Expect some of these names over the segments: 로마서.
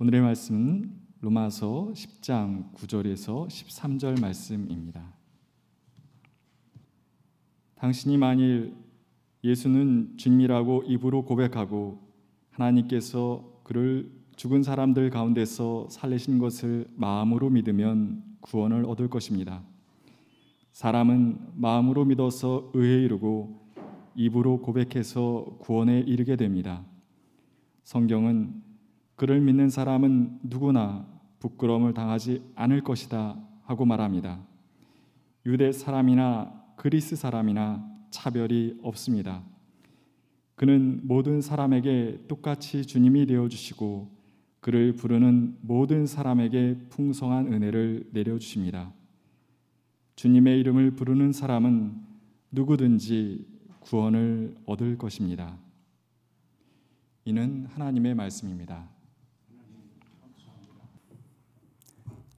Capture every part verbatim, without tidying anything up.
오늘의 말씀은 로마서 십 장 구 절에서 십삼 절 말씀입니다. 당신이 만일 예수는 주님이라고 입으로 고백하고 하나님께서 그를 죽은 사람들 가운데서 살리신 것을 마음으로 믿으면 구원을 얻을 것입니다. 사람은 마음으로 믿어서 의에 이르고 입으로 고백해서 구원에 이르게 됩니다. 성경은 그를 믿는 사람은 누구나 부끄러움을 당하지 않을 것이다 하고 말합니다. 유대 사람이나 그리스 사람이나 차별이 없습니다. 그는 모든 사람에게 똑같이 주님이 되어주시고 그를 부르는 모든 사람에게 풍성한 은혜를 내려주십니다. 주님의 이름을 부르는 사람은 누구든지 구원을 얻을 것입니다. 이는 하나님의 말씀입니다.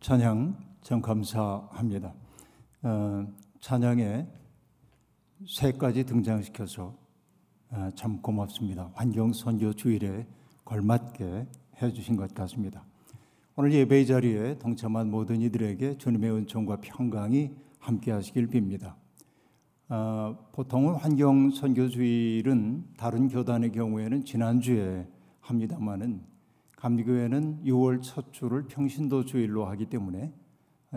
찬양 참 감사합니다. 어, 찬양에 새까지 등장시켜서 어, 참 고맙습니다. 환경선교 주일에 걸맞게 해주신 것 같습니다. 오늘 예배의 자리에 동참한 모든 이들에게 주님의 은총과 평강이 함께하시길 빕니다. 어, 보통은 환경선교 주일은 다른 교단의 경우에는 지난주에 합니다마는 감리교회는 유월 첫 주를 평신도 주일로 하기 때문에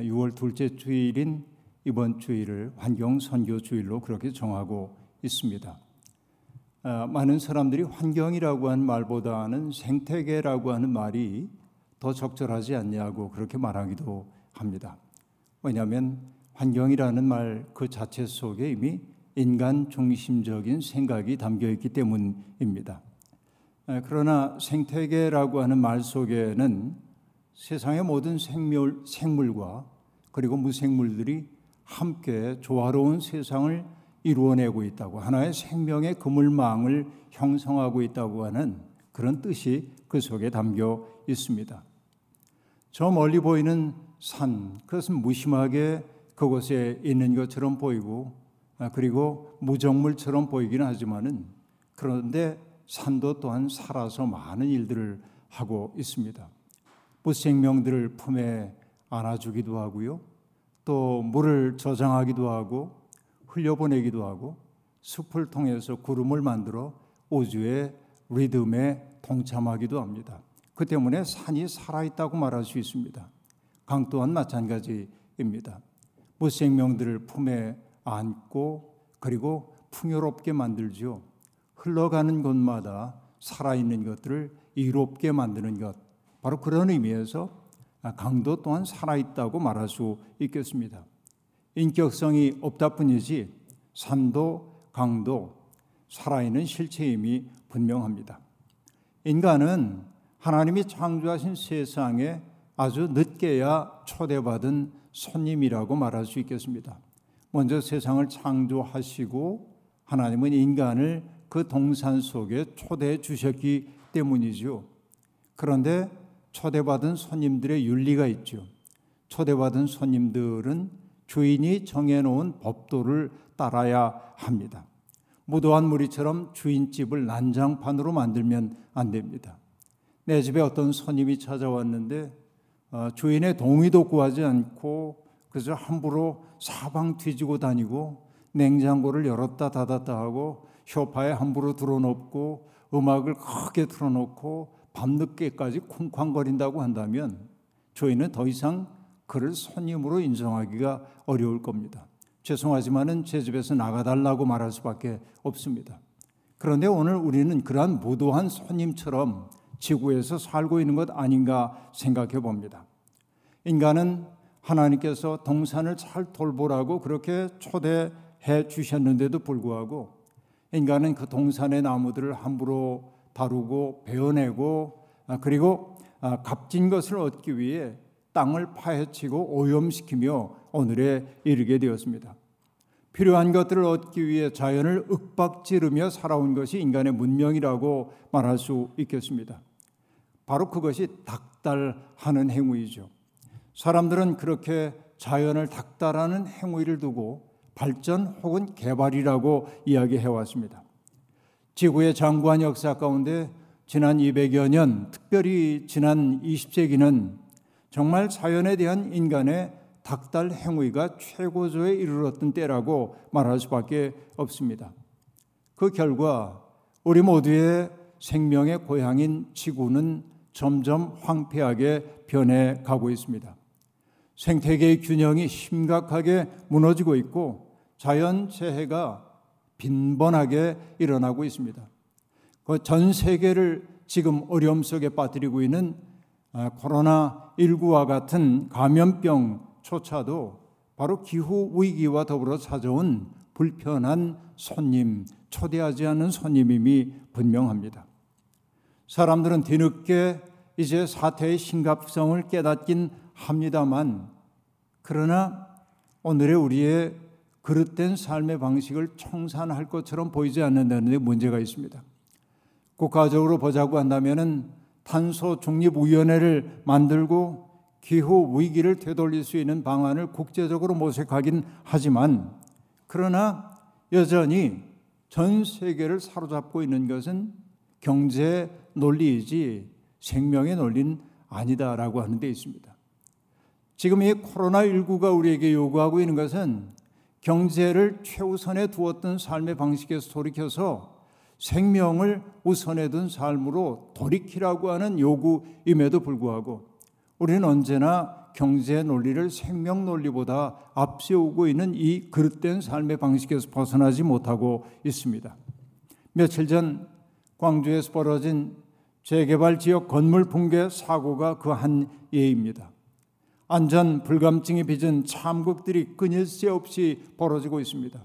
유월 둘째 주일인 이번 주일을 환경선교 주일로 그렇게 정하고 있습니다. 많은 사람들이 환경이라고 하는 말보다는 생태계라고 하는 말이 더 적절하지 않냐고 그렇게 말하기도 합니다. 왜냐하면 환경이라는 말 그 자체 속에 이미 인간 중심적인 생각이 담겨 있기 때문입니다. 그러나 생태계라고 하는 말 속에는 세상의 모든 생물, 생물과 그리고 무생물들이 함께 조화로운 세상을 이루어내고 있다고 하나의 생명의 그물망을 형성하고 있다고 하는 그런 뜻이 그 속에 담겨 있습니다. 저 멀리 보이는 산, 그것은 무심하게 그곳에 있는 것처럼 보이고 그리고 무정물처럼 보이기는 하지만은 그런데 산도 또한 살아서 많은 일들을 하고 있습니다. 무생명들을 품에 안아주기도 하고요. 또 물을 저장하기도 하고 흘려보내기도 하고 숲을 통해서 구름을 만들어 우주의 리듬에 동참하기도 합니다. 그 때문에 산이 살아있다고 말할 수 있습니다. 강 또한 마찬가지입니다. 무생명들을 품에 안고 그리고 풍요롭게 만들죠. 흘러가는 곳마다 살아있는 것들을 이롭게 만드는 것, 바로 그런 의미에서 강도 또한 살아있다고 말할 수 있겠습니다. 인격성이 없다 뿐이지 산도 강도 살아있는 실체임이 분명합니다. 인간은 하나님이 창조하신 세상에 아주 늦게야 초대받은 손님이라고 말할 수 있겠습니다. 먼저 세상을 창조하시고 하나님은 인간을 그 동산 속에 초대해 주셨기 때문이죠. 그런데 초대받은 손님들의 윤리가 있죠. 초대받은 손님들은 주인이 정해놓은 법도를 따라야 합니다. 무도한 무리처럼 주인집을 난장판으로 만들면 안 됩니다. 내 집에 어떤 손님이 찾아왔는데 주인의 동의도 구하지 않고 그저 함부로 사방 뒤지고 다니고 냉장고를 열었다 닫았다 하고 쇼파에 함부로 들어놓고 음악을 크게 틀어놓고 밤늦게까지 쿵쾅거린다고 한다면 저희는 더 이상 그를 손님으로 인정하기가 어려울 겁니다. 죄송하지만은 제 집에서 나가달라고 말할 수밖에 없습니다. 그런데 오늘 우리는 그러한 무도한 손님처럼 지구에서 살고 있는 것 아닌가 생각해 봅니다. 인간은 하나님께서 동산을 잘 돌보라고 그렇게 초대해 주셨는데도 불구하고 인간은 그 동산의 나무들을 함부로 다루고 베어내고 그리고 값진 것을 얻기 위해 땅을 파헤치고 오염시키며 오늘에 이르게 되었습니다. 필요한 것들을 얻기 위해 자연을 윽박지르며 살아온 것이 인간의 문명이라고 말할 수 있겠습니다. 바로 그것이 닥달하는 행위이죠. 사람들은 그렇게 자연을 닥달하는 행위를 두고 발전 혹은 개발이라고 이야기해왔습니다. 지구의 장구한 역사 가운데 지난 이백여 년, 특별히 지난 이십 세기는 정말 자연에 대한 인간의 닥달 행위가 최고조에 이르렀던 때라고 말할 수밖에 없습니다. 그 결과 우리 모두의 생명의 고향인 지구는 점점 황폐하게 변해가고 있습니다. 생태계의 균형이 심각하게 무너지고 있고 자연재해가 빈번하게 일어나고 있습니다. 그 전 세계를 지금 어려움 속에 빠뜨리고 있는 코로나십구와 같은 감염병조차도 바로 기후위기와 더불어 찾아온 불편한 손님, 초대하지 않은 손님임이 분명합니다. 사람들은 뒤늦게 이제 사태의 심각성을 깨닫긴 합니다만, 그러나 오늘의 우리의 그릇된 삶의 방식을 청산할 것처럼 보이지 않는다는 데 문제가 있습니다. 국가적으로 보자고 한다면은 탄소중립위원회를 만들고 기후위기를 되돌릴 수 있는 방안을 국제적으로 모색하긴 하지만, 그러나 여전히 전 세계를 사로잡고 있는 것은 경제 논리이지 생명의 논리는 아니다라고 하는 데 있습니다. 지금 이 코로나십구가 우리에게 요구하고 있는 것은 경제를 최우선에 두었던 삶의 방식에서 돌이켜서 생명을 우선에 둔 삶으로 돌이키라고 하는 요구임에도 불구하고 우리는 언제나 경제 논리를 생명 논리보다 앞세우고 있는 이 그릇된 삶의 방식에서 벗어나지 못하고 있습니다. 며칠 전 광주에서 벌어진 재개발 지역 건물 붕괴 사고가 그 한 예입니다. 안전 불감증이 빚은 참극들이 끊일 새 없이 벌어지고 있습니다.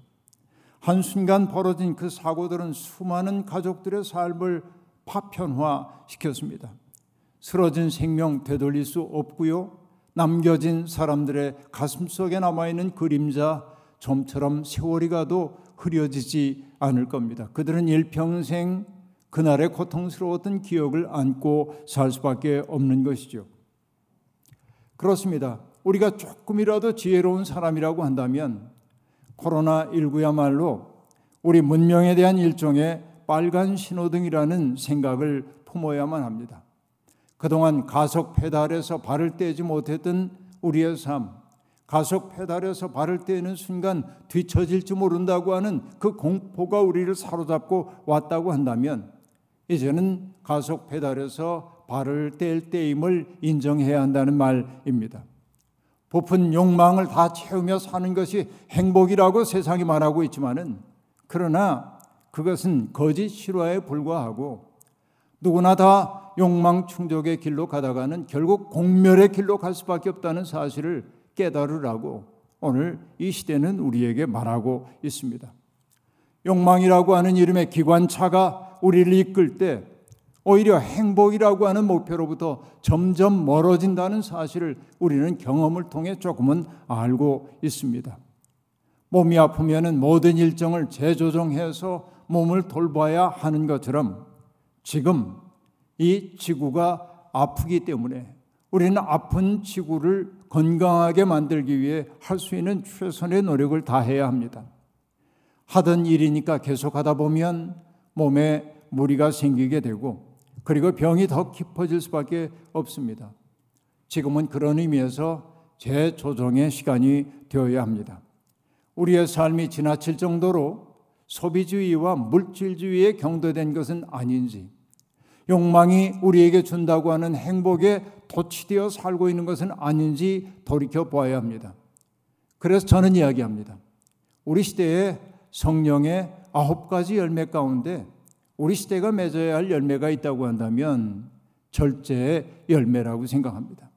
한순간 벌어진 그 사고들은 수많은 가족들의 삶을 파편화시켰습니다. 쓰러진 생명 되돌릴 수 없고요, 남겨진 사람들의 가슴 속에 남아있는 그림자, 좀처럼 세월이 가도 흐려지지 않을 겁니다. 그들은 일평생 그날의 고통스러웠던 기억을 안고 살 수밖에 없는 것이죠. 그렇습니다. 우리가 조금이라도 지혜로운 사람이라고 한다면 코로나십구야말로 우리 문명에 대한 일종의 빨간 신호등이라는 생각을 품어야만 합니다. 그동안 가속 페달에서 발을 떼지 못했던 우리의 삶, 가속 페달에서 발을 떼는 순간 뒤처질지 모른다고 하는 그 공포가 우리를 사로잡고 왔다고 한다면 이제는 가속 페달에서 발을 뗄 때임을 인정해야 한다는 말입니다. 부푼 욕망을 다 채우며 사는 것이 행복이라고 세상이 말하고 있지만은, 그러나 그것은 거짓 실화에 불과하고 누구나 다 욕망 충족의 길로 가다가는 결국 공멸의 길로 갈 수밖에 없다는 사실을 깨달으라고 오늘 이 시대는 우리에게 말하고 있습니다. 욕망이라고 하는 이름의 기관차가 우리를 이끌 때 오히려 행복이라고 하는 목표로부터 점점 멀어진다는 사실을 우리는 경험을 통해 조금은 알고 있습니다. 몸이 아프면 모든 일정을 재조정해서 몸을 돌봐야 하는 것처럼 지금 이 지구가 아프기 때문에 우리는 아픈 지구를 건강하게 만들기 위해 할 수 있는 최선의 노력을 다해야 합니다. 하던 일이니까 계속하다 보면 몸에 무리가 생기게 되고 그리고 병이 더 깊어질 수밖에 없습니다. 지금은 그런 의미에서 재조정의 시간이 되어야 합니다. 우리의 삶이 지나칠 정도로 소비주의와 물질주의에 경도된 것은 아닌지, 욕망이 우리에게 준다고 하는 행복에 도취되어 살고 있는 것은 아닌지 돌이켜봐야 합니다. 그래서 저는 이야기합니다. 우리 시대에 성령의 아홉 가지 열매 가운데 우리 시대가 맺어야 할 열매가 있다고 한다면 절제의 열매라고 생각합니다.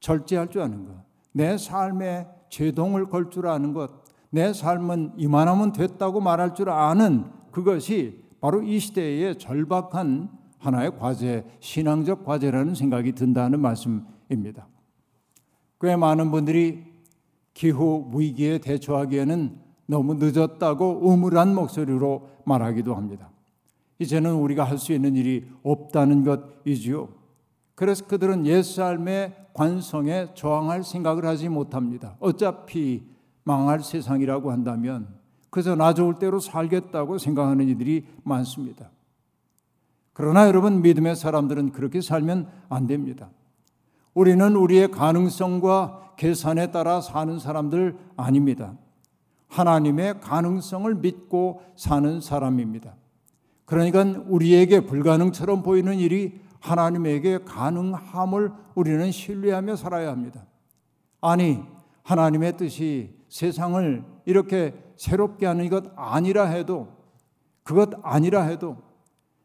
절제할 줄 아는 것, 내 삶에 제동을 걸 줄 아는 것, 내 삶은 이만하면 됐다고 말할 줄 아는 그것이 바로 이 시대의 절박한 하나의 과제, 신앙적 과제라는 생각이 든다는 말씀입니다. 꽤 많은 분들이 기후 위기에 대처하기에는 너무 늦었다고 음울한 목소리로 말하기도 합니다. 이제는 우리가 할 수 있는 일이 없다는 것이지요. 그래서 그들은 옛 삶의 관성에 저항할 생각을 하지 못합니다. 어차피 망할 세상이라고 한다면 그저 나 좋을 대로 살겠다고 생각하는 이들이 많습니다. 그러나 여러분, 믿음의 사람들은 그렇게 살면 안 됩니다. 우리는 우리의 가능성과 계산에 따라 사는 사람들 아닙니다. 하나님의 가능성을 믿고 사는 사람입니다. 그러니까 우리에게 불가능처럼 보이는 일이 하나님에게 가능함을 우리는 신뢰하며 살아야 합니다. 아니, 하나님의 뜻이 세상을 이렇게 새롭게 하는 것 아니라 해도, 그것 아니라 해도,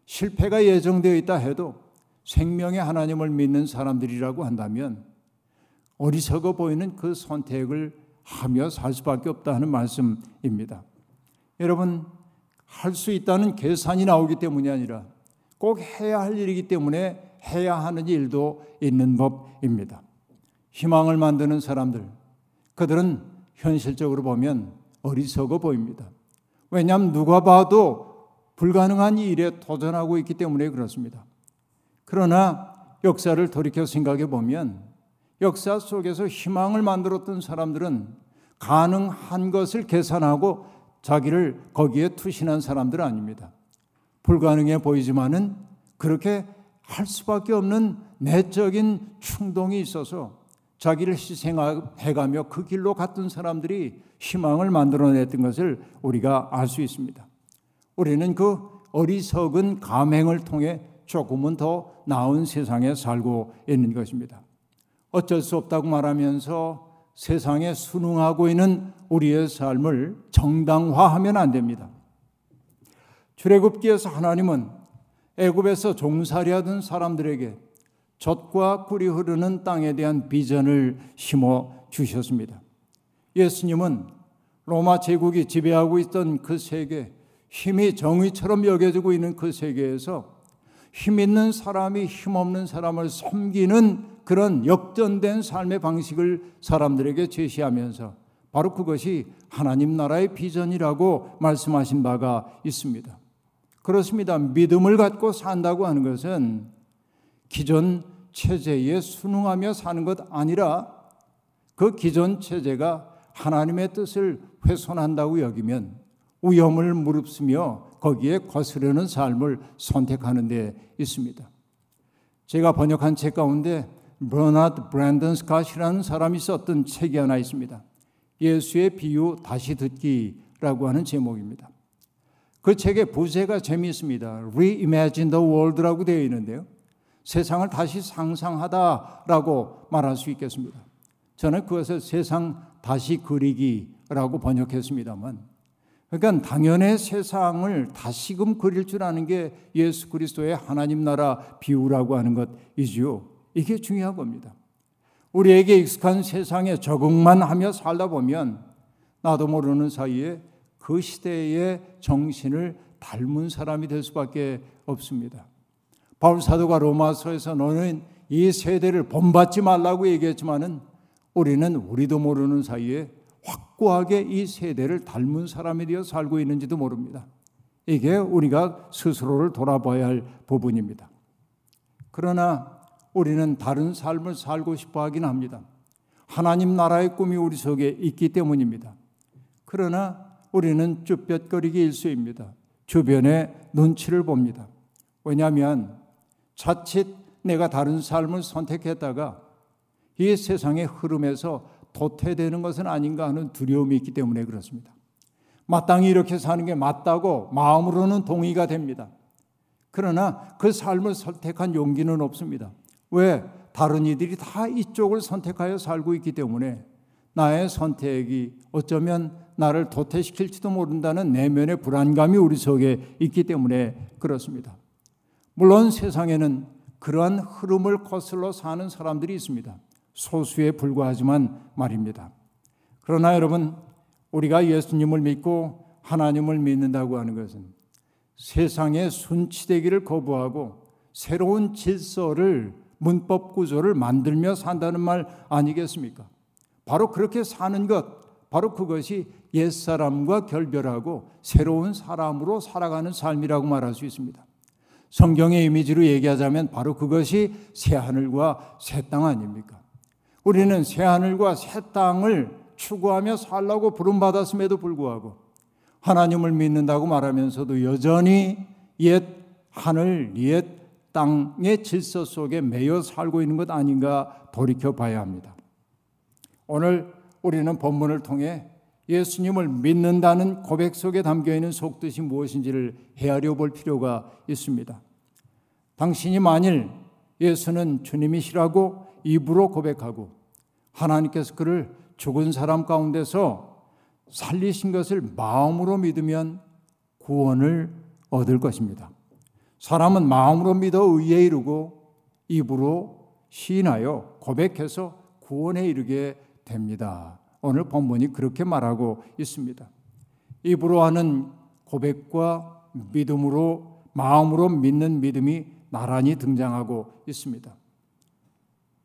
실패가 예정되어 있다 해도 생명의 하나님을 믿는 사람들이라고 한다면 어리석어 보이는 그 선택을 하며 살 수밖에 없다 하는 말씀입니다. 여러분, 할 수 있다는 계산이 나오기 때문이 아니라 꼭 해야 할 일이기 때문에 해야 하는 일도 있는 법입니다. 희망을 만드는 사람들, 그들은 현실적으로 보면 어리석어 보입니다. 왜냐하면 누가 봐도 불가능한 일에 도전하고 있기 때문에 그렇습니다. 그러나 역사를 돌이켜 생각해 보면 역사 속에서 희망을 만들었던 사람들은 가능한 것을 계산하고 자기를 거기에 투신한 사람들 아닙니다. 불가능해 보이지만은 그렇게 할 수밖에 없는 내적인 충동이 있어서 자기를 희생해가며 그 길로 갔던 사람들이 희망을 만들어냈던 것을 우리가 알 수 있습니다. 우리는 그 어리석은 감행을 통해 조금은 더 나은 세상에 살고 있는 것입니다. 어쩔 수 없다고 말하면서 세상에 순응하고 있는 우리의 삶을 정당화하면 안 됩니다. 출애굽기에서 하나님은 애굽에서 종살이하던 사람들에게 젖과 꿀이 흐르는 땅에 대한 비전을 심어 주셨습니다. 예수님은 로마 제국이 지배하고 있던 그 세계, 힘이 정의처럼 여겨지고 있는 그 세계에서 힘 있는 사람이 힘 없는 사람을 섬기는 그런 역전된 삶의 방식을 사람들에게 제시하면서 바로 그것이 하나님 나라의 비전이라고 말씀하신 바가 있습니다. 그렇습니다. 믿음을 갖고 산다고 하는 것은 기존 체제에 순응하며 사는 것 아니라 그 기존 체제가 하나님의 뜻을 훼손한다고 여기면 위험을 무릅쓰며 거기에 거스르는 삶을 선택하는 데 있습니다. 제가 번역한 책 가운데 버나드 브랜든 스콧이라는 사람이 썼던 책이 하나 있습니다. 예수의 비유 다시 듣기라고 하는 제목입니다. 그 책의 부제가 재미있습니다. Reimagine the World라고 되어 있는데요, 세상을 다시 상상하다라고 말할 수 있겠습니다. 저는 그것을 세상 다시 그리기라고 번역했습니다만, 그러니까 당연히 세상을 다시금 그릴 줄 아는 게 예수 그리스도의 하나님 나라 비유라고 하는 것이지요. 이게 중요한 겁니다. 우리에게 익숙한 세상에 적응만 하며 살다 보면 나도 모르는 사이에 그 시대의 정신을 닮은 사람이 될 수밖에 없습니다. 바울 사도가 로마서에서 너는 이 세대를 본받지 말라고 얘기했지만은 우리는 우리도 모르는 사이에 확고하게 이 세대를 닮은 사람이 되어 살고 있는지도 모릅니다. 이게 우리가 스스로를 돌아봐야 할 부분입니다. 그러나 우리는 다른 삶을 살고 싶어 하긴 합니다. 하나님 나라의 꿈이 우리 속에 있기 때문입니다. 그러나 우리는 쭈뼛거리기 일쑤입니다. 주변의 눈치를 봅니다. 왜냐하면 자칫 내가 다른 삶을 선택했다가 이 세상의 흐름에서 도태되는 것은 아닌가 하는 두려움이 있기 때문에 그렇습니다. 마땅히 이렇게 사는 게 맞다고 마음으로는 동의가 됩니다. 그러나 그 삶을 선택한 용기는 없습니다. 왜? 다른 이들이 다 이쪽을 선택하여 살고 있기 때문에 나의 선택이 어쩌면 나를 도태시킬지도 모른다는 내면의 불안감이 우리 속에 있기 때문에 그렇습니다. 물론 세상에는 그러한 흐름을 거슬러 사는 사람들이 있습니다. 소수에 불과하지만 말입니다. 그러나 여러분, 우리가 예수님을 믿고 하나님을 믿는다고 하는 것은 세상의 순치되기를 거부하고 새로운 질서를, 문법 구조를 만들며 산다는 말 아니겠습니까? 바로 그렇게 사는 것, 바로 그것이 옛사람과 결별하고 새로운 사람으로 살아가는 삶이라고 말할 수 있습니다. 성경의 이미지로 얘기하자면 바로 그것이 새하늘과 새 땅 아닙니까? 우리는 새하늘과 새 땅을 추구하며 살라고 부름받았음에도 불구하고 하나님을 믿는다고 말하면서도 여전히 옛 하늘, 옛 땅의 질서 속에 매여 살고 있는 것 아닌가 돌이켜봐야 합니다. 오늘 우리는 본문을 통해 예수님을 믿는다는 고백 속에 담겨있는 속뜻이 무엇인지를 헤아려 볼 필요가 있습니다. 당신이 만일 예수는 주님이시라고 입으로 고백하고 하나님께서 그를 죽은 사람 가운데서 살리신 것을 마음으로 믿으면 구원을 얻을 것입니다. 사람은 마음으로 믿어 의에 이르고 입으로 시인하여 고백해서 구원에 이르게 됩니다. 오늘 본문이 그렇게 말하고 있습니다. 입으로 하는 고백과 믿음으로, 마음으로 믿는 믿음이 나란히 등장하고 있습니다.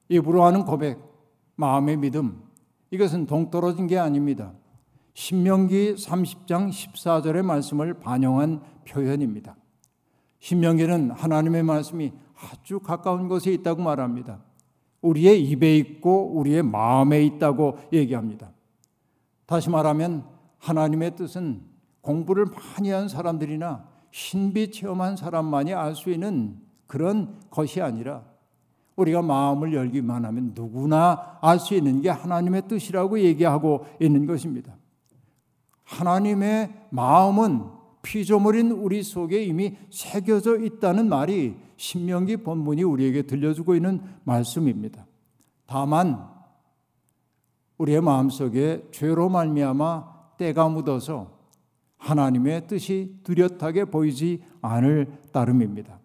입으로 하는 고백, 마음의 믿음, 이것은 동떨어진 게 아닙니다. 신명기 삼십 장 십사 절의 말씀을 반영한 표현입니다. 신명기는 하나님의 말씀이 아주 가까운 곳에 있다고 말합니다. 우리의 입에 있고 우리의 마음에 있다고 얘기합니다. 다시 말하면 하나님의 뜻은 공부를 많이 한 사람들이나 신비 체험한 사람만이 알 수 있는 그런 것이 아니라 우리가 마음을 열기만 하면 누구나 알 수 있는 게 하나님의 뜻이라고 얘기하고 있는 것입니다. 하나님의 마음은 피조물인 우리 속에 이미 새겨져 있다는 말이 신명기 본문이 우리에게 들려주고 있는 말씀입니다. 다만 우리의 마음속에 죄로 말미암아 때가 묻어서 하나님의 뜻이 뚜렷하게 보이지 않을 따름입니다.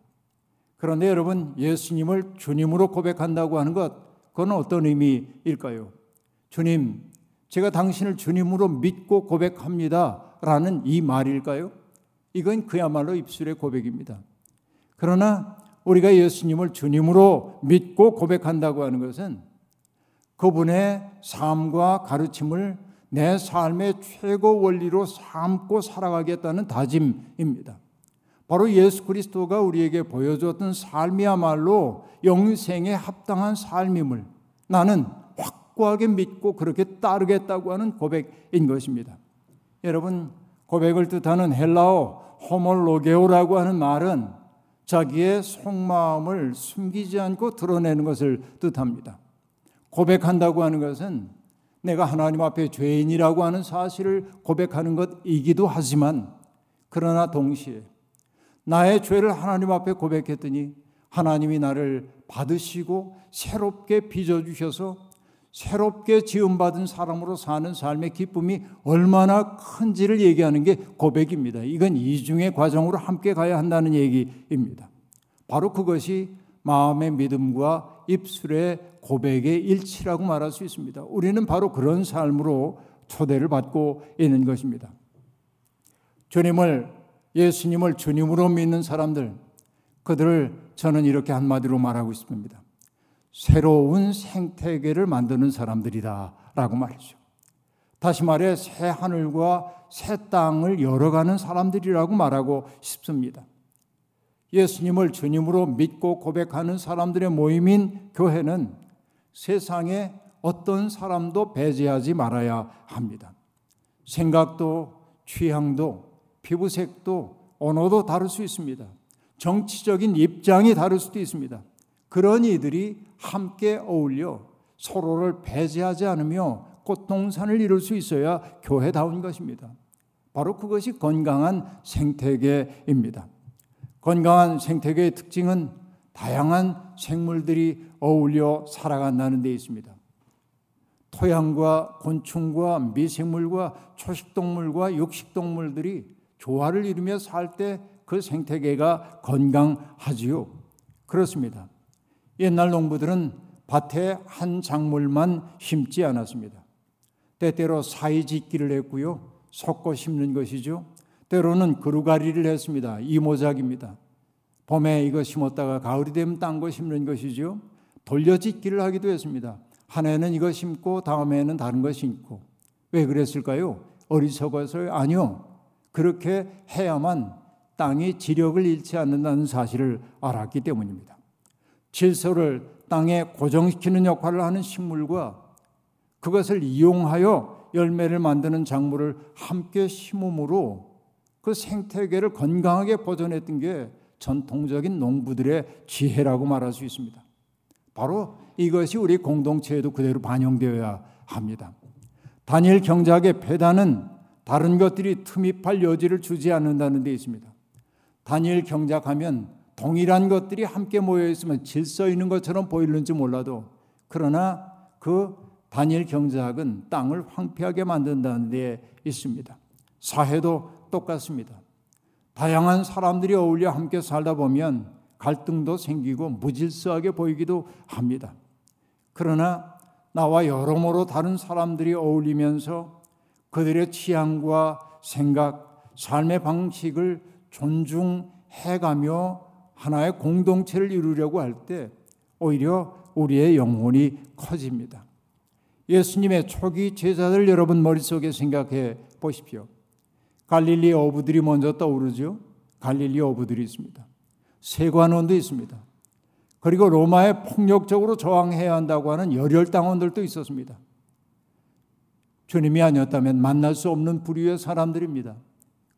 그런데 여러분, 예수님을 주님으로 고백한다고 하는 것, 그건 어떤 의미일까요? 주님, 제가 당신을 주님으로 믿고 고백합니다 라는 이 말일까요? 이건 그야말로 입술의 고백입니다. 그러나 우리가 예수님을 주님으로 믿고 고백한다고 하는 것은 그분의 삶과 가르침을 내 삶의 최고 원리로 삼고 살아가겠다는 다짐입니다. 바로 예수 그리스도가 우리에게 보여줬던 삶이야말로 영생에 합당한 삶임을 나는 확고하게 믿고 그렇게 따르겠다고 하는 고백인 것입니다. 여러분, 고백을 뜻하는 헬라어 호멀로게오라고 하는 말은 자기의 속마음을 숨기지 않고 드러내는 것을 뜻합니다. 고백한다고 하는 것은 내가 하나님 앞에 죄인이라고 하는 사실을 고백하는 것이기도 하지만, 그러나 동시에 나의 죄를 하나님 앞에 고백했더니 하나님이 나를 받으시고 새롭게 빚어주셔서 새롭게 지음받은 사람으로 사는 삶의 기쁨이 얼마나 큰지를 얘기하는 게 고백입니다. 이건 이중의 과정으로 함께 가야 한다는 얘기입니다. 바로 그것이 마음의 믿음과 입술의 고백의 일치라고 말할 수 있습니다. 우리는 바로 그런 삶으로 초대를 받고 있는 것입니다. 주님을, 예수님을 주님으로 믿는 사람들, 그들을 저는 이렇게 한마디로 말하고 있습니다. 새로운 생태계를 만드는 사람들이다 라고 말이죠. 다시 말해 새 하늘과 새 땅을 열어가는 사람들이라고 말하고 싶습니다. 예수님을 주님으로 믿고 고백하는 사람들의 모임인 교회는 세상에 어떤 사람도 배제하지 말아야 합니다. 생각도, 취향도, 피부색도, 언어도 다를 수 있습니다. 정치적인 입장이 다를 수도 있습니다. 그런 이들이 함께 어울려 서로를 배제하지 않으며 꽃동산을 이룰 수 있어야 교회다운 것입니다. 바로 그것이 건강한 생태계입니다. 건강한 생태계의 특징은 다양한 생물들이 어울려 살아간다는 데 있습니다. 토양과 곤충과 미생물과 초식동물과 육식동물들이 조화를 이루며 살 때 그 생태계가 건강하지요. 그렇습니다. 옛날 농부들은 밭에 한 작물만 심지 않았습니다. 때때로 사이짓기를 했고요. 섞어 심는 것이죠. 때로는 그루가리를 했습니다. 이모작입니다. 봄에 이거 심었다가 가을이 되면 딴 거 심는 것이죠. 돌려짓기를 하기도 했습니다. 한 해는 이거 심고 다음 해는 다른 거 심고. 왜 그랬을까요? 어리석어서요? 아니요. 그렇게 해야만 땅이 지력을 잃지 않는다는 사실을 알았기 때문입니다. 질소를 땅에 고정시키는 역할을 하는 식물과 그것을 이용하여 열매를 만드는 작물을 함께 심음으로 그 생태계를 건강하게 보존했던 게 전통적인 농부들의 지혜라고 말할 수 있습니다. 바로 이것이 우리 공동체에도 그대로 반영되어야 합니다. 다니엘 경작의 배단은 다른 것들이 틈입할 여지를 주지 않는다는 데 있습니다. 다니엘 경작하면 동일한 것들이 함께 모여있으면 질서 있는 것처럼 보이는지 몰라도 그러나 그 다니엘 경작은 땅을 황폐하게 만든다는 데 있습니다. 사회도 똑같습니다. 다양한 사람들이 어울려 함께 살다 보면 갈등도 생기고 무질서하게 보이기도 합니다. 그러나 나와 여러모로 다른 사람들이 어울리면서 그들의 취향과 생각, 삶의 방식을 존중해가며 하나의 공동체를 이루려고 할 때 오히려 우리의 영혼이 커집니다. 예수님의 초기 제자들 여러분 머릿속에 생각해 보십시오. 갈릴리 어부들이 먼저 떠오르죠. 갈릴리 어부들이 있습니다. 세관원도 있습니다. 그리고 로마에 폭력적으로 저항해야 한다고 하는 열혈당원들도 있었습니다. 주님이 아니었다면 만날 수 없는 부류의 사람들입니다.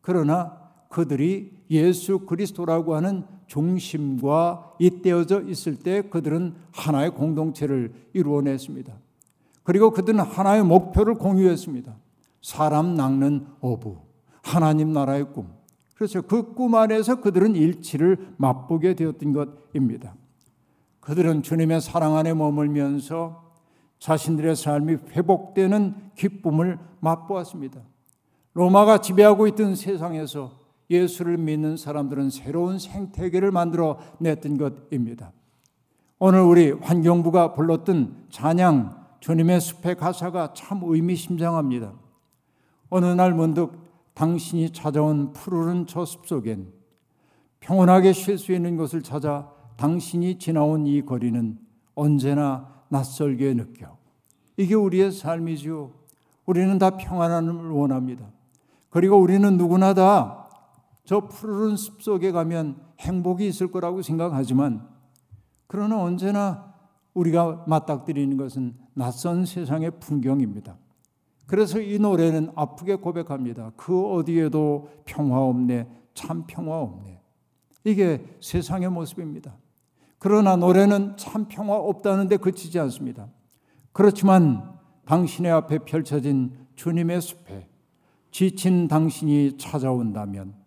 그러나 그들이 예수 그리스도라고 하는 중심과 잇대어져 있을 때 그들은 하나의 공동체를 이루어냈습니다. 그리고 그들은 하나의 목표를 공유했습니다. 사람 낚는 어부, 하나님 나라의 꿈. 그렇죠. 그 꿈 안에서 그들은 일치를 맛보게 되었던 것입니다. 그들은 주님의 사랑 안에 머물면서 자신들의 삶이 회복되는 기쁨을 맛보았습니다. 로마가 지배하고 있던 세상에서 예수를 믿는 사람들은 새로운 생태계를 만들어 냈던 것입니다. 오늘 우리 환경부가 불렀던 찬양 주님의 숲의 가사가 참 의미심장합니다. 어느 날 문득 당신이 찾아온 푸르른 저 숲 속엔 평온하게 쉴 수 있는 곳을 찾아 당신이 지나온 이 거리는 언제나 낯설게 느껴. 이게 우리의 삶이죠. 우리는 다 평안함을 원합니다. 그리고 우리는 누구나 다 저 푸르른 숲 속에 가면 행복이 있을 거라고 생각하지만 그러나 언제나 우리가 맞닥뜨리는 것은 낯선 세상의 풍경입니다. 그래서 이 노래는 아프게 고백합니다. 그 어디에도 평화 없네, 참 평화 없네. 이게 세상의 모습입니다. 그러나 노래는 참 평화 없다는데 그치지 않습니다. 그렇지만 당신의 앞에 펼쳐진 주님의 숲에 지친 당신이 찾아온다면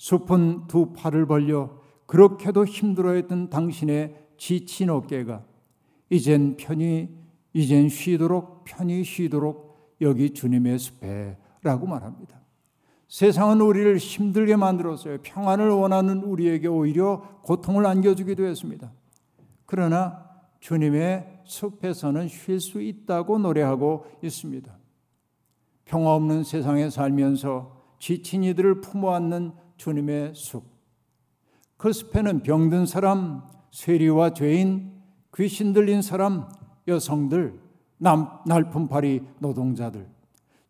숲은 두 팔을 벌려 그렇게도 힘들어했던 당신의 지친 어깨가 이젠 편히, 이젠 쉬도록 편히 쉬도록 여기 주님의 숲에 라고 말합니다. 세상은 우리를 힘들게 만들었어요. 평안을 원하는 우리에게 오히려 고통을 안겨주기도 했습니다. 그러나 주님의 숲에서는 쉴 수 있다고 노래하고 있습니다. 평화 없는 세상에 살면서 지친 이들을 품어안는 주님의 숲. 그 숲에는 병든 사람, 세리와 죄인, 귀신 들린 사람, 여성들, 남, 날품팔이 노동자들,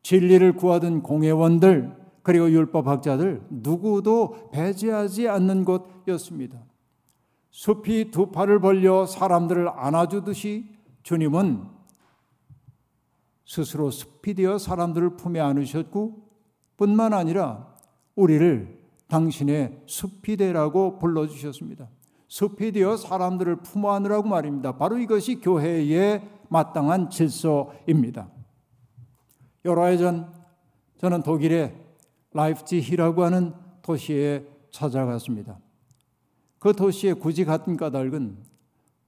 진리를 구하던 공회원들, 그리고 율법학자들 누구도 배제하지 않는 곳이었습니다. 숲이 두 팔을 벌려 사람들을 안아주듯이 주님은 스스로 숲이 되어 사람들을 품에 안으셨고 뿐만 아니라 우리를 당신의 숲이 되라고 불러주셨습니다. 숲이 되어 사람들을 품어 안으라고 말입니다. 바로 이것이 교회의 마땅한 질서입니다. 여러 해 전 저는 독일의 라이프치히라고 하는 도시에 찾아갔습니다. 그 도시에 굳이 갔던 까닭은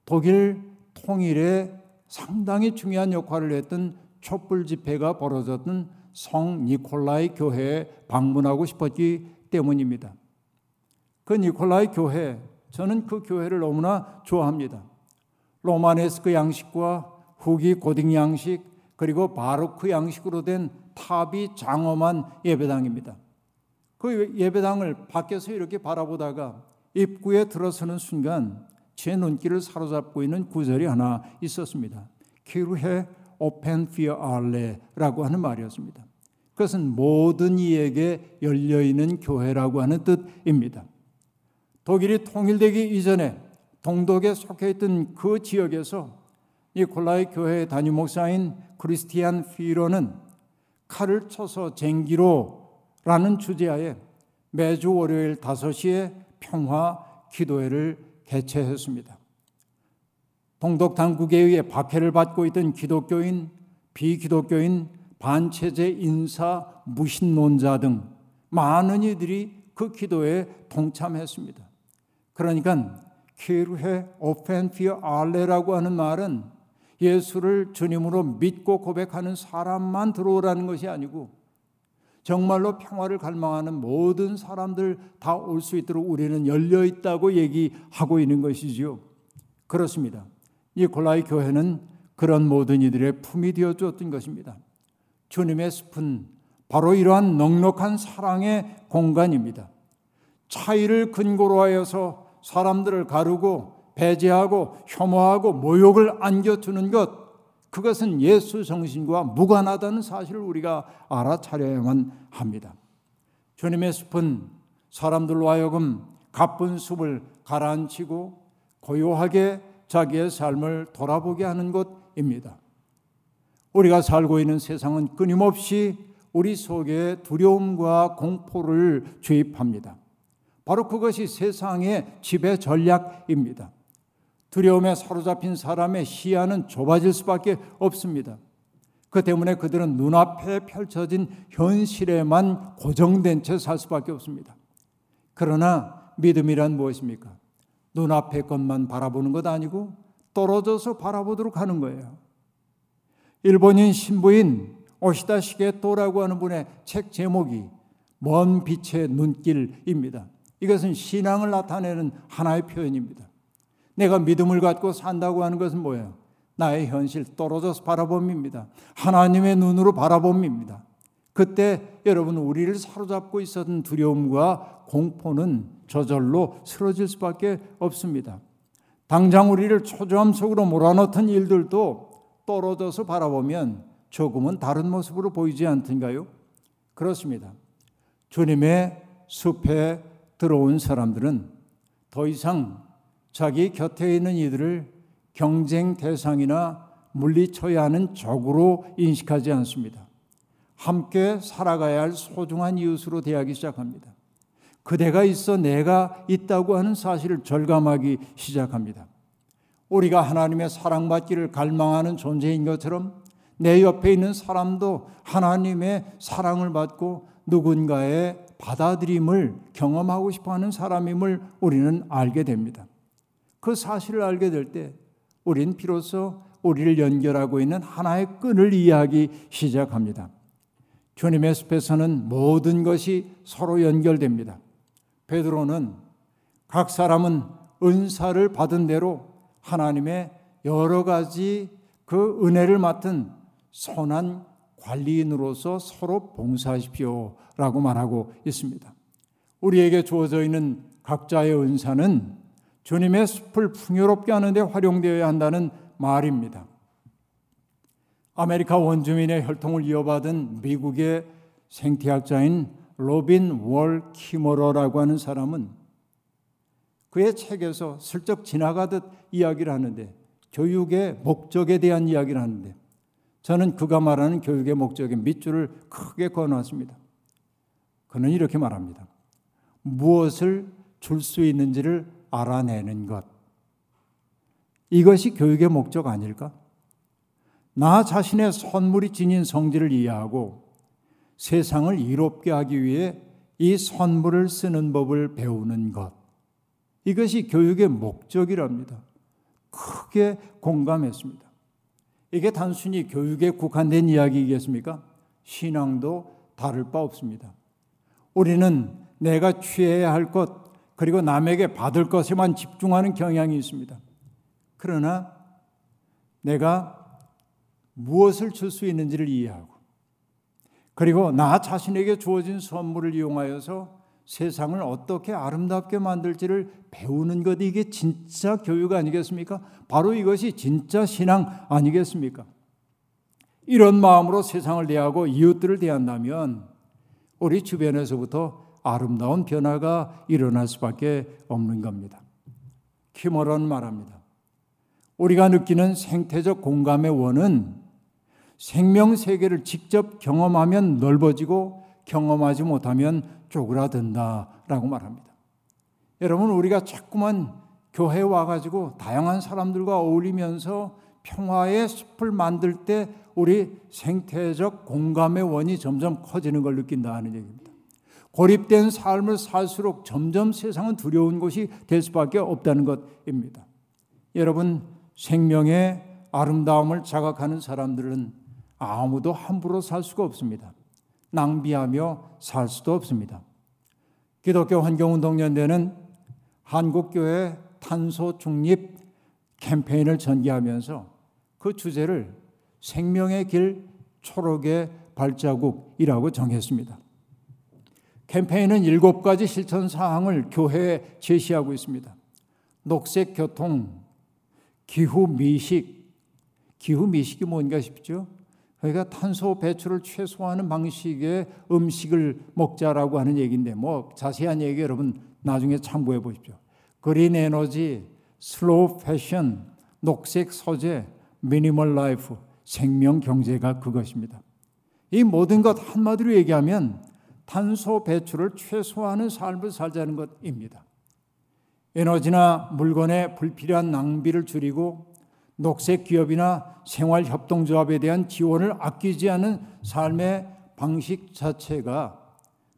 독일 통일에 상당히 중요한 역할을 했던 촛불 집회가 벌어졌던 성 니콜라이 교회에 방문하고 싶었기 때문입니다. 그 니콜라이 교회, 저는 그 교회를 너무나 좋아합니다. 로마네스크 양식과 후기 고딕 양식 그리고 바로크 양식으로 된 탑이 장엄한 예배당입니다. 그 예배당을 밖에서 이렇게 바라보다가 입구에 들어서는 순간 제 눈길을 사로잡고 있는 구절이 하나 있었습니다. 키루헤 오펜 피어 알레라고 하는 말이었습니다. 그것은 모든 이에게 열려있는 교회라고 하는 뜻입니다. 독일이 통일되기 이전에 동독에 속해있던 그 지역에서 니콜라이 교회의 단임 목사인 크리스티안 피로는 칼을 쳐서 쟁기로라는 주제하에 매주 월요일 다섯 시에 평화 기도회를 개최했습니다. 동독 당국에 의해 박해를 받고 있던 기독교인, 비기독교인, 반체제 인사, 무신론자 등 많은 이들이 그 기도에 동참했습니다. 그러니까 키루헤 오펜피어 알레라고 하는 말은 예수를 주님으로 믿고 고백하는 사람만 들어오라는 것이 아니고 정말로 평화를 갈망하는 모든 사람들 다 올 수 있도록 우리는 열려있다고 얘기하고 있는 것이지요. 그렇습니다. 니콜라이 교회는 그런 모든 이들의 품이 되어주었던 것입니다. 주님의 숲은 바로 이러한 넉넉한 사랑의 공간입니다. 차이를 근거로 하여서 사람들을 가르고 배제하고 혐오하고 모욕을 안겨주는 것, 그것은 예수 정신과 무관하다는 사실을 우리가 알아차려야만 합니다. 주님의 숲은 사람들로 하여금 가쁜 숲을 가라앉히고 고요하게 자기의 삶을 돌아보게 하는 것입니다. 우리가 살고 있는 세상은 끊임없이 우리 속에 두려움과 공포를 주입합니다. 바로 그것이 세상의 지배 전략입니다. 두려움에 사로잡힌 사람의 시야는 좁아질 수밖에 없습니다. 그 때문에 그들은 눈앞에 펼쳐진 현실에만 고정된 채 살 수밖에 없습니다. 그러나 믿음이란 무엇입니까? 눈앞의 것만 바라보는 것 아니고 떨어져서 바라보도록 하는 거예요. 일본인 신부인 오시다 시게토라고 하는 분의 책 제목이 먼 빛의 눈길입니다. 이것은 신앙을 나타내는 하나의 표현입니다. 내가 믿음을 갖고 산다고 하는 것은 뭐예요? 나의 현실 떨어져서 바라봄입니다. 하나님의 눈으로 바라봄입니다. 그때 여러분, 우리를 사로잡고 있었던 두려움과 공포는 저절로 쓰러질 수밖에 없습니다. 당장 우리를 초조함 속으로 몰아넣던 일들도 떨어져서 바라보면 조금은 다른 모습으로 보이지 않던가요? 그렇습니다. 주님의 숲에 들어온 사람들은 더 이상 자기 곁에 있는 이들을 경쟁 대상이나 물리쳐야 하는 적으로 인식하지 않습니다. 함께 살아가야 할 소중한 이웃으로 대하기 시작합니다. 그대가 있어 내가 있다고 하는 사실을 절감하기 시작합니다. 우리가 하나님의 사랑받기를 갈망하는 존재인 것처럼 내 옆에 있는 사람도 하나님의 사랑을 받고 누군가의 받아들임을 경험하고 싶어하는 사람임을 우리는 알게 됩니다. 그 사실을 알게 될 때 우린 비로소 우리를 연결하고 있는 하나의 끈을 이해하기 시작합니다. 주님의 숲에서는 모든 것이 서로 연결됩니다. 베드로는 각 사람은 은사를 받은 대로 하나님의 여러 가지 그 은혜를 맡은 선한 관리인으로서 서로 봉사하십시오 라고 말하고 있습니다. 우리에게 주어져 있는 각자의 은사는 주님의 숲을 풍요롭게 하는 데 활용되어야 한다는 말입니다. 아메리카 원주민의 혈통을 이어받은 미국의 생태학자인 로빈 월 키머러라고 하는 사람은 그의 책에서 슬쩍 지나가듯 이야기를 하는데, 교육의 목적에 대한 이야기를 하는데, 저는 그가 말하는 교육의 목적에 밑줄을 크게 그어놨습니다. 그는 이렇게 말합니다. 무엇을 줄 수 있는지를 알아내는 것. 이것이 교육의 목적 아닐까? 나 자신의 선물이 지닌 성질을 이해하고 세상을 이롭게 하기 위해 이 선물을 쓰는 법을 배우는 것. 이것이 교육의 목적이랍니다. 크게 공감했습니다. 이게 단순히 교육에 국한된 이야기이겠습니까? 신앙도 다를 바 없습니다. 우리는 내가 취해야 할 것, 그리고 남에게 받을 것에만 집중하는 경향이 있습니다. 그러나 내가 무엇을 줄 수 있는지를 이해하고, 그리고 나 자신에게 주어진 선물을 이용하여서 세상을 어떻게 아름답게 만들지를 배우는 것, 이게 진짜 교육 아니겠습니까? 바로 이것이 진짜 신앙 아니겠습니까? 이런 마음으로 세상을 대하고 이웃들을 대한다면 우리 주변에서부터 아름다운 변화가 일어날 수밖에 없는 겁니다. 키머런 말합니다. 우리가 느끼는 생태적 공감의 원은 생명 세계를 직접 경험하면 넓어지고 경험하지 못하면 쪼그라든다라고 말합니다. 여러분, 우리가 자꾸만 교회 와가지고 다양한 사람들과 어울리면서 평화의 숲을 만들 때 우리 생태적 공감의 원이 점점 커지는 걸 느낀다 하는 얘기입니다. 고립된 삶을 살수록 점점 세상은 두려운 곳이 될 수밖에 없다는 것입니다. 여러분, 생명의 아름다움을 자각하는 사람들은 아무도 함부로 살 수가 없습니다. 낭비하며 살 수도 없습니다. 기독교 환경운동연대는 한국교회 탄소중립 캠페인을 전개하면서 그 주제를 생명의 길 초록의 발자국이라고 정했습니다. 캠페인은 일곱 가지 실천 사항을 교회에 제시하고 있습니다. 녹색 교통, 기후 미식, 기후 미식이 뭔가 싶죠? 그러니까 탄소 배출을 최소화하는 방식의 음식을 먹자라고 하는 얘기인데, 뭐 자세한 얘기 여러분 나중에 참고해 보십시오. 그린 에너지, 슬로우 패션, 녹색 소재, 미니멀 라이프, 생명 경제가 그것입니다. 이 모든 것 한마디로 얘기하면 탄소 배출을 최소화하는 삶을 살자는 것입니다. 에너지나 물건의 불필요한 낭비를 줄이고 녹색 기업이나 생활협동조합에 대한 지원을 아끼지 않은 삶의 방식 자체가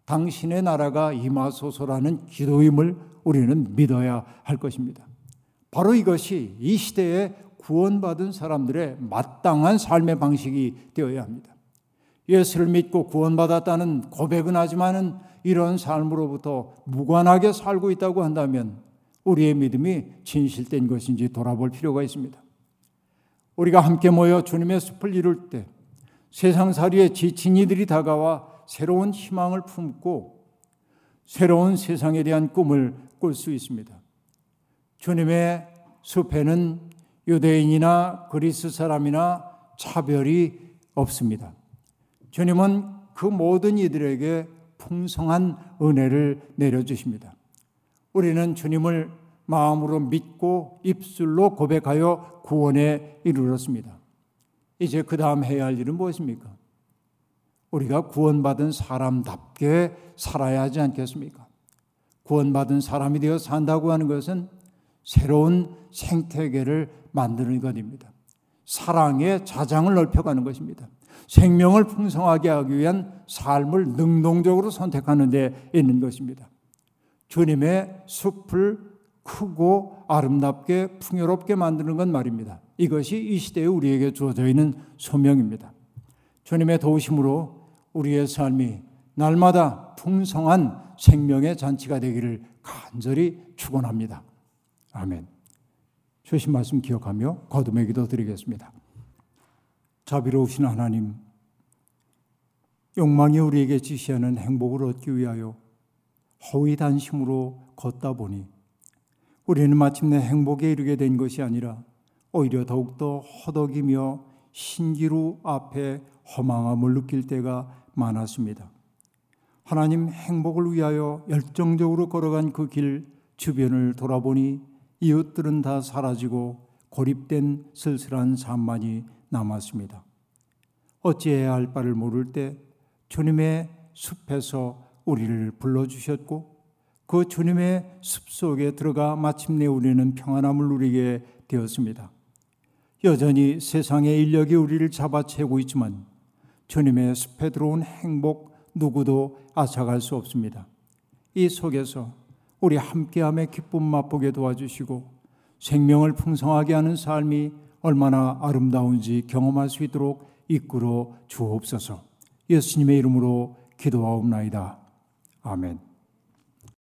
당신의 나라가 임하소서라는 기도임을 우리는 믿어야 할 것입니다. 바로 이것이 이 시대에 구원받은 사람들의 마땅한 삶의 방식이 되어야 합니다. 예수를 믿고 구원받았다는 고백은 하지만은 이런 삶으로부터 무관하게 살고 있다고 한다면 우리의 믿음이 진실된 것인지 돌아볼 필요가 있습니다. 우리가 함께 모여 주님의 숲을 이룰 때 세상살이에 지친 이들이 다가와 새로운 희망을 품고 새로운 세상에 대한 꿈을 꿀 수 있습니다. 주님의 숲에는 유대인이나 그리스 사람이나 차별이 없습니다. 주님은 그 모든 이들에게 풍성한 은혜를 내려주십니다. 우리는 주님을 마음으로 믿고 입술로 고백하여 구원에 이르렀습니다. 이제 그 다음 해야 할 일은 무엇입니까? 우리가 구원받은 사람답게 살아야 하지 않겠습니까? 구원받은 사람이 되어 산다고 하는 것은 새로운 생태계를 만드는 것입니다. 사랑의 자장을 넓혀가는 것입니다. 생명을 풍성하게 하기 위한 삶을 능동적으로 선택하는 데 있는 것입니다. 주님의 숲을 크고 아름답게 풍요롭게 만드는 건 말입니다. 이것이 이 시대에 우리에게 주어져 있는 소명입니다. 주님의 도우심으로 우리의 삶이 날마다 풍성한 생명의 잔치가 되기를 간절히 축원합니다. 아멘. 주신 말씀 기억하며 거듭의 기도 드리겠습니다. 자비로우신 하나님, 욕망이 우리에게 지시하는 행복을 얻기 위하여 허위단심으로 걷다 보니 우리는 마침내 행복에 이르게 된 것이 아니라 오히려 더욱더 허덕이며 신기루 앞에 허망함을 느낄 때가 많았습니다. 하나님, 행복을 위하여 열정적으로 걸어간 그 길 주변을 돌아보니 이웃들은 다 사라지고 고립된 쓸쓸한 삶만이 남았습니다. 어찌해야 할 바를 모를 때 주님의 숲에서 우리를 불러주셨고 그 주님의 숲속에 들어가 마침내 우리는 평안함을 누리게 되었습니다. 여전히 세상의 인력이 우리를 잡아채고 있지만 주님의 숲에 들어온 행복 누구도 앗아갈 수 없습니다. 이 속에서 우리 함께함의 기쁨 맛보게 도와주시고 생명을 풍성하게 하는 삶이 얼마나 아름다운지 경험할 수 있도록 이끌어 주옵소서. 예수님의 이름으로 기도하옵나이다. 아멘.